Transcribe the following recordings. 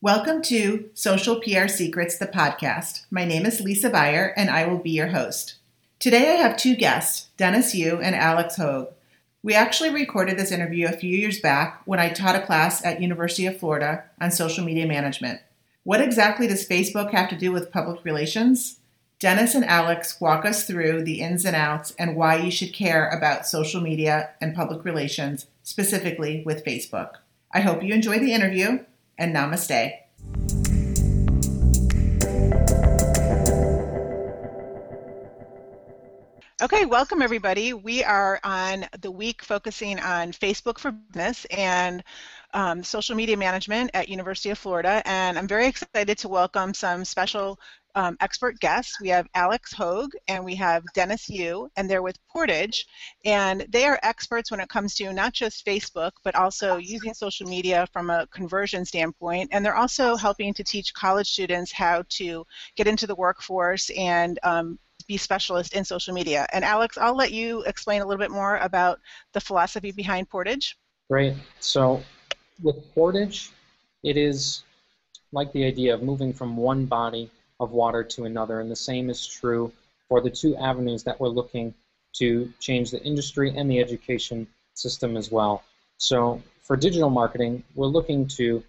Welcome to Social PR Secrets, the podcast. My name is Lisa Beyer, and I will be your host. Today I have two guests, Dennis Yu and Alex Hogue. We actually recorded this interview a few years back when I taught a class at University of Florida on social media management. What exactly does Facebook have to do with public relations? Dennis and Alex walk us through the ins and outs and why you should care about social media and public relations, specifically with Facebook. I hope you enjoy the interview. And namaste. Okay, welcome everybody. We are on the week focusing on Facebook for Business and social media management at University of Florida. And I'm very excited to welcome some special expert guests. We have Alex Hogue and we have Dennis Yu, and they're with Portage, and they are experts when it comes to not just Facebook but also using social media from a conversion standpoint, and they're also helping to teach college students how to get into the workforce and be specialists in social media. And Alex, I'll let you explain a little bit more about the philosophy behind Portage. Great. So with Portage, it is like the idea of moving from one body of water to another, and the same is true for the two avenues that we're looking to change the industry and the education system as well. So for digital marketing, we're looking to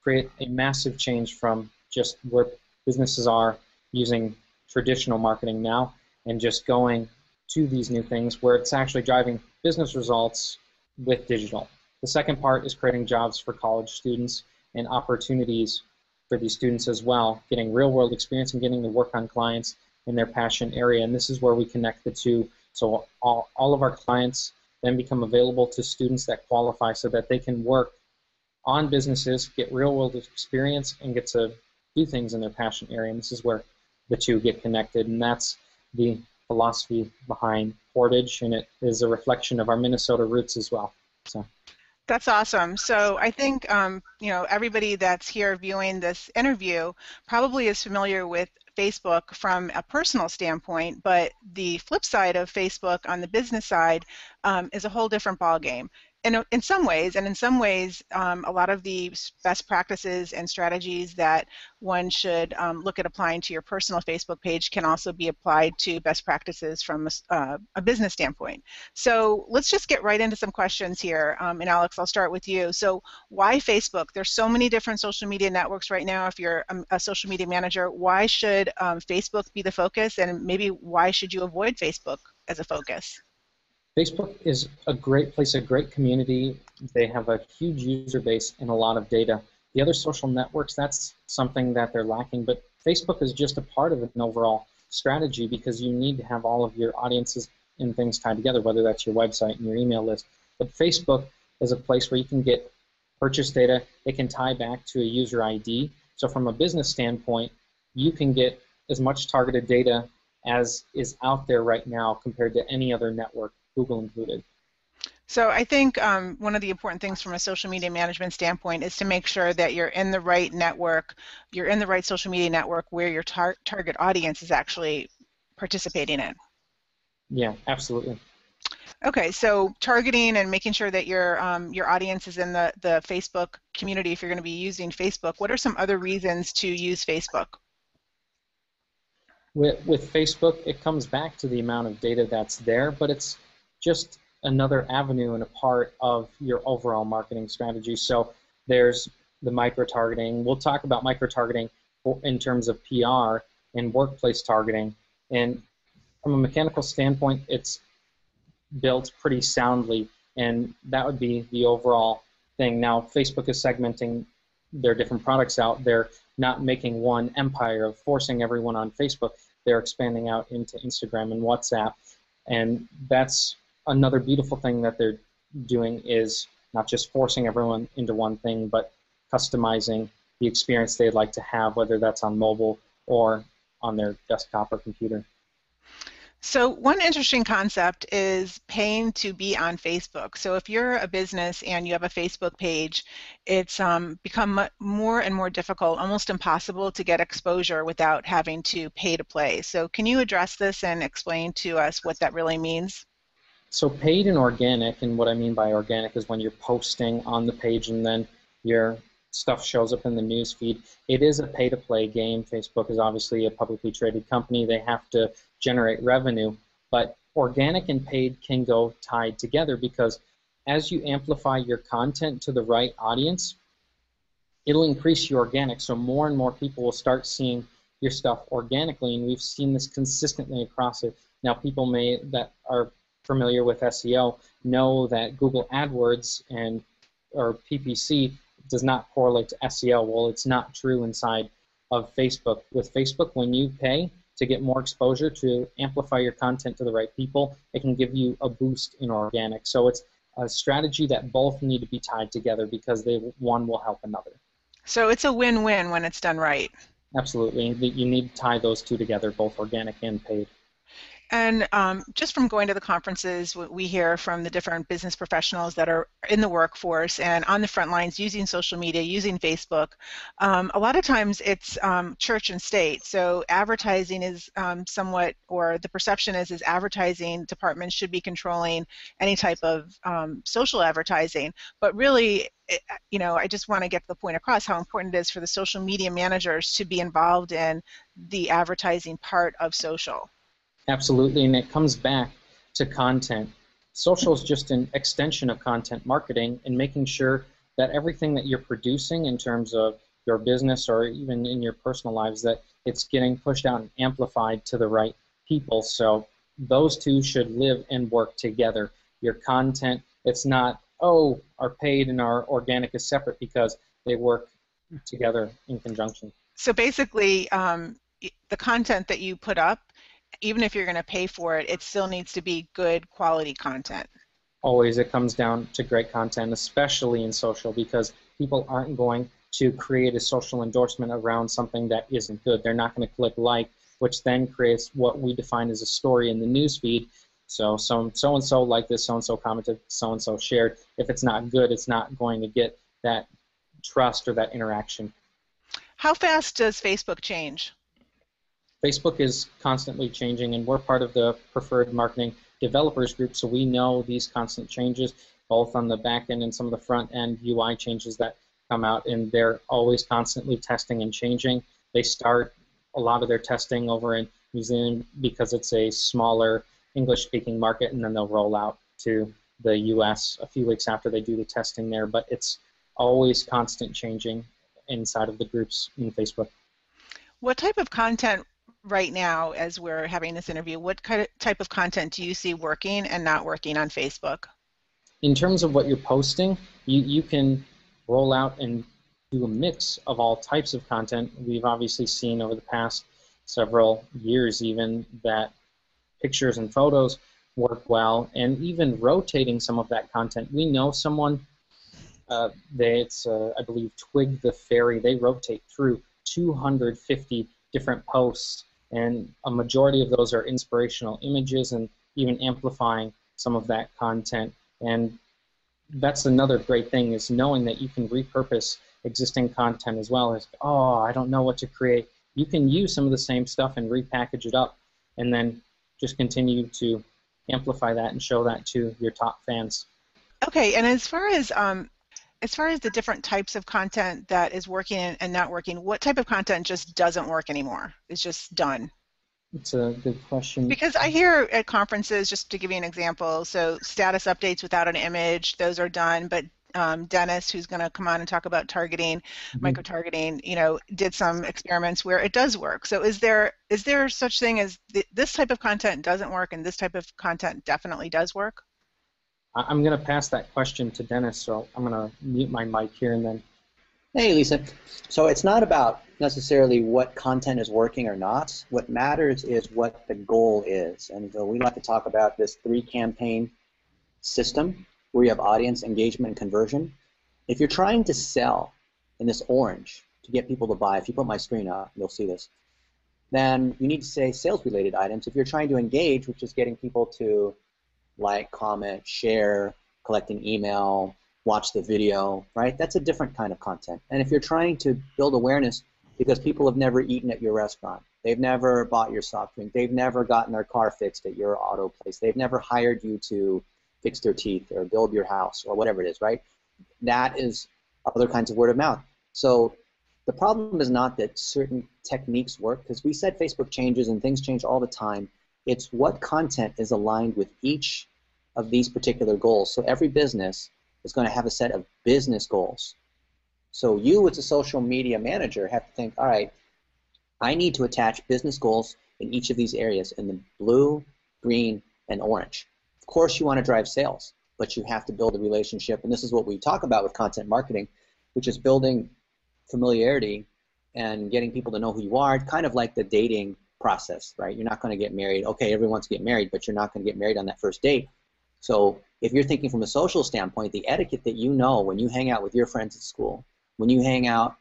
create a massive change from just where businesses are using traditional marketing now and just going to these new things where it's actually driving business results with digital. The second part is creating jobs for college students and opportunities for these students as well, getting real-world experience and getting to work on clients in their passion area. And this is where we connect the two, so all of our clients then become available to students that qualify so that they can work on businesses, get real-world experience, and get to do things in their passion area. And this is where the two get connected, and that's the philosophy behind Portage, and it is a reflection of our Minnesota roots as well. So. That's awesome. So I think everybody that's here viewing this interview probably is familiar with Facebook from a personal standpoint, but the flip side of Facebook on the business side is a whole different ballgame. In some ways, a lot of the best practices and strategies that one should look at applying to your personal Facebook page can also be applied to best practices from a business standpoint. So let's just get right into some questions here. And Alex, I'll start with you. So why Facebook? There's so many different social media networks right now. If you're a social media manager, why should Facebook be the focus, and maybe why should you avoid Facebook as a focus? Facebook is a great place, a great community. They have a huge user base and a lot of data. The other social networks, that's something that they're lacking, but Facebook is just a part of an overall strategy because you need to have all of your audiences and things tied together, whether that's your website and your email list. But Facebook is a place where you can get purchase data. It can tie back to a user ID. So from a business standpoint, you can get as much targeted data as is out there right now compared to any other network, Google included. So I think one of the important things from a social media management standpoint is to make sure that you're in the right network, you're in the right social media network where your target audience is actually participating in. Yeah, absolutely. Okay, so targeting and making sure that your audience is in the Facebook community if you're going to be using Facebook. What are some other reasons to use Facebook? With Facebook, it comes back to the amount of data that's there, but it's just another avenue and a part of your overall marketing strategy. So there's the micro-targeting. We'll talk about micro-targeting in terms of PR and workplace targeting. And from a mechanical standpoint, it's built pretty soundly, and that would be the overall thing. Now, Facebook is segmenting their different products out. They're not making one empire of forcing everyone on Facebook. They're expanding out into Instagram and WhatsApp, and that's another beautiful thing that they're doing is not just forcing everyone into one thing, but customizing the experience they'd like to have, whether that's on mobile or on their desktop or computer. So one interesting concept is paying to be on Facebook. So if you're a business and you have a Facebook page, it's become more and more difficult, almost impossible to get exposure without having to pay to play. So can you address this and explain to us what that really means? So paid and organic, and what I mean by organic is when you're posting on the page and then you're stuff shows up in the news feed. It is a pay-to-play game. Facebook is obviously a publicly traded company. They have to generate revenue, but organic and paid can go tied together, because as you amplify your content to the right audience, it'll increase your organic, so more and more people will start seeing your stuff organically, and we've seen this consistently across it. Now, people that are familiar with SEO know that Google AdWords and or PPC does not correlate to SEO. Well, it's not true inside of Facebook. With Facebook, when you pay to get more exposure, to amplify your content to the right people, it can give you a boost in organic. So it's a strategy that both need to be tied together, because one will help another. So it's a win-win when it's done right. Absolutely. You need to tie those two together, both organic and paid. And just from going to the conferences, we hear from the different business professionals that are in the workforce and on the front lines using social media, using Facebook. A lot of times it's church and state. So advertising is somewhat, or the perception is advertising departments should be controlling any type of social advertising. But really, you know, I just want to get the point across how important it is for the social media managers to be involved in the advertising part of social. Absolutely, and it comes back to content. Social is just an extension of content marketing, and making sure that everything that you're producing in terms of your business or even in your personal lives, that it's getting pushed out and amplified to the right people. So those two should live and work together. Your content, it's not, oh, our paid and our organic is separate, because they work together in conjunction. So basically, the content that you put up, even if you're going to pay for it, it still needs to be good quality content. Always, it comes down to great content, especially in social, because people aren't going to create a social endorsement around something that isn't good. They're not going to click like, which then creates what we define as a story in the newsfeed. So so-and-so liked this, so-and-so commented, so-and-so shared. If it's not good, it's not going to get that trust or that interaction. How fast does Facebook change? Facebook is constantly changing, and we're part of the Preferred Marketing Developers Group, so we know these constant changes, both on the back end and some of the front end UI changes that come out, and they're always constantly testing and changing. They start a lot of their testing over in New Zealand because it's a smaller English-speaking market, and then they'll roll out to the U.S. a few weeks after they do the testing there, but it's always constant changing inside of the groups in Facebook. What type of content right now, as we're having this interview, what kind of type of content do you see working and not working on Facebook? In terms of what you're posting, you can roll out and do a mix of all types of content. We've obviously seen over the past several years even that pictures and photos work well, and even rotating some of that content. We know someone, I believe, Twig the Fairy, they rotate through 250 different posts, and a majority of those are inspirational images and even amplifying some of that content. And that's another great thing, is knowing that you can repurpose existing content as well. As, oh, I don't know what to create. You can use some of the same stuff and repackage it up, and then just continue to amplify that and show that to your top fans. Okay, and as far as the different types of content that is working and not working, what type of content just doesn't work anymore? It's just done. It's a good question. Because I hear at conferences, just to give you an example, so status updates without an image, those are done, but Dennis, who's going to come on and talk about targeting, micro-targeting, you know, did some experiments where it does work. So is there such thing as this type of content doesn't work and this type of content definitely does work? I'm going to pass that question to Dennis, so I'm going to mute my mic here and then. Hey, Lisa. So it's not about necessarily what content is working or not. What matters is what the goal is. And so we like to talk about this 3-campaign system where you have audience, engagement, and conversion. If you're trying to sell in this orange to get people to buy, if you put my screen up, you'll see this, then you need to say sales-related items. If you're trying to engage, which is getting people to like, comment, share, collect an email, watch the video, right? That's a different kind of content. And if you're trying to build awareness because people have never eaten at your restaurant, they've never bought your soft drink, they've never gotten their car fixed at your auto place, they've never hired you to fix their teeth or build your house or whatever it is, right? That is other kinds of word of mouth. So the problem is not that certain techniques work, because we said Facebook changes and things change all the time. It's what content is aligned with each of these particular goals. So every business is going to have a set of business goals. So you, as a social media manager, have to think, all right, I need to attach business goals in each of these areas, in the blue, green, and orange. Of course, you want to drive sales, but you have to build a relationship, and this is what we talk about with content marketing, which is building familiarity and getting people to know who you are, kind of like the dating process, right? You're not going to get married. Okay, everyone wants to get married, but you're not going to get married on that first date. So if you're thinking from a social standpoint, the etiquette that you know when you hang out with your friends at school, when you hang out,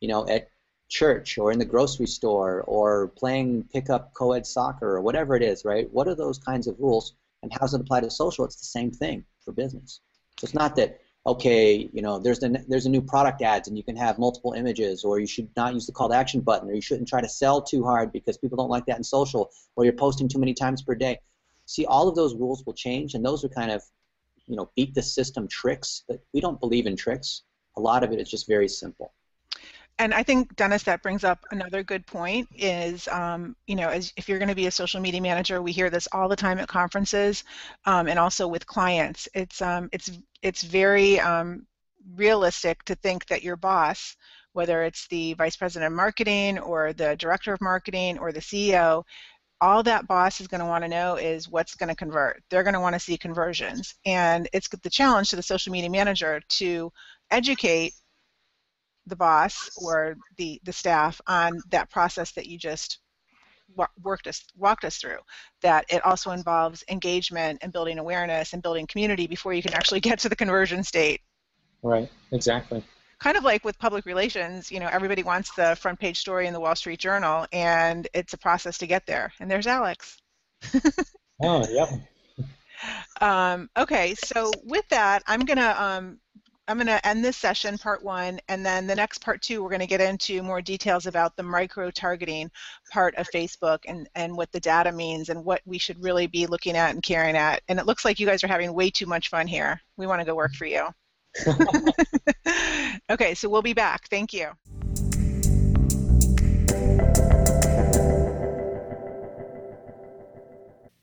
you know, at church or in the grocery store or playing pickup co-ed soccer or whatever it is, right? What are those kinds of rules, and how does it apply to social? It's the same thing for business. So it's not that, okay, you know, there's a new product ads and you can have multiple images, or you should not use the call to action button, or you shouldn't try to sell too hard because people don't like that in social, or you're posting too many times per day. See, all of those rules will change, and those are kind of, you know, beat the system tricks, but we don't believe in tricks. A lot of it is just very simple. And I think, Dennis, that brings up another good point is, you know, if you're going to be a social media manager, we hear this all the time at conferences and also with clients. It's very realistic to think that your boss, whether it's the vice president of marketing or the director of marketing or the CEO, all that boss is going to want to know is what's going to convert. They're going to want to see conversions. And it's the challenge to the social media manager to educate the boss or the staff on that process that you just walked us through, that it also involves engagement and building awareness and building community before you can actually get to the conversion state. Right, exactly. Kind of like with public relations, you know, everybody wants the front page story in the Wall Street Journal, and it's a process to get there. And there's Alex. Oh, yeah. Okay, so with that, I'm going to end this session, part one, and then the next part two, we're going to get into more details about the micro-targeting part of Facebook and what the data means and what we should really be looking at and caring at. And it looks like you guys are having way too much fun here. We want to go work for you. Okay, so we'll be back. Thank you.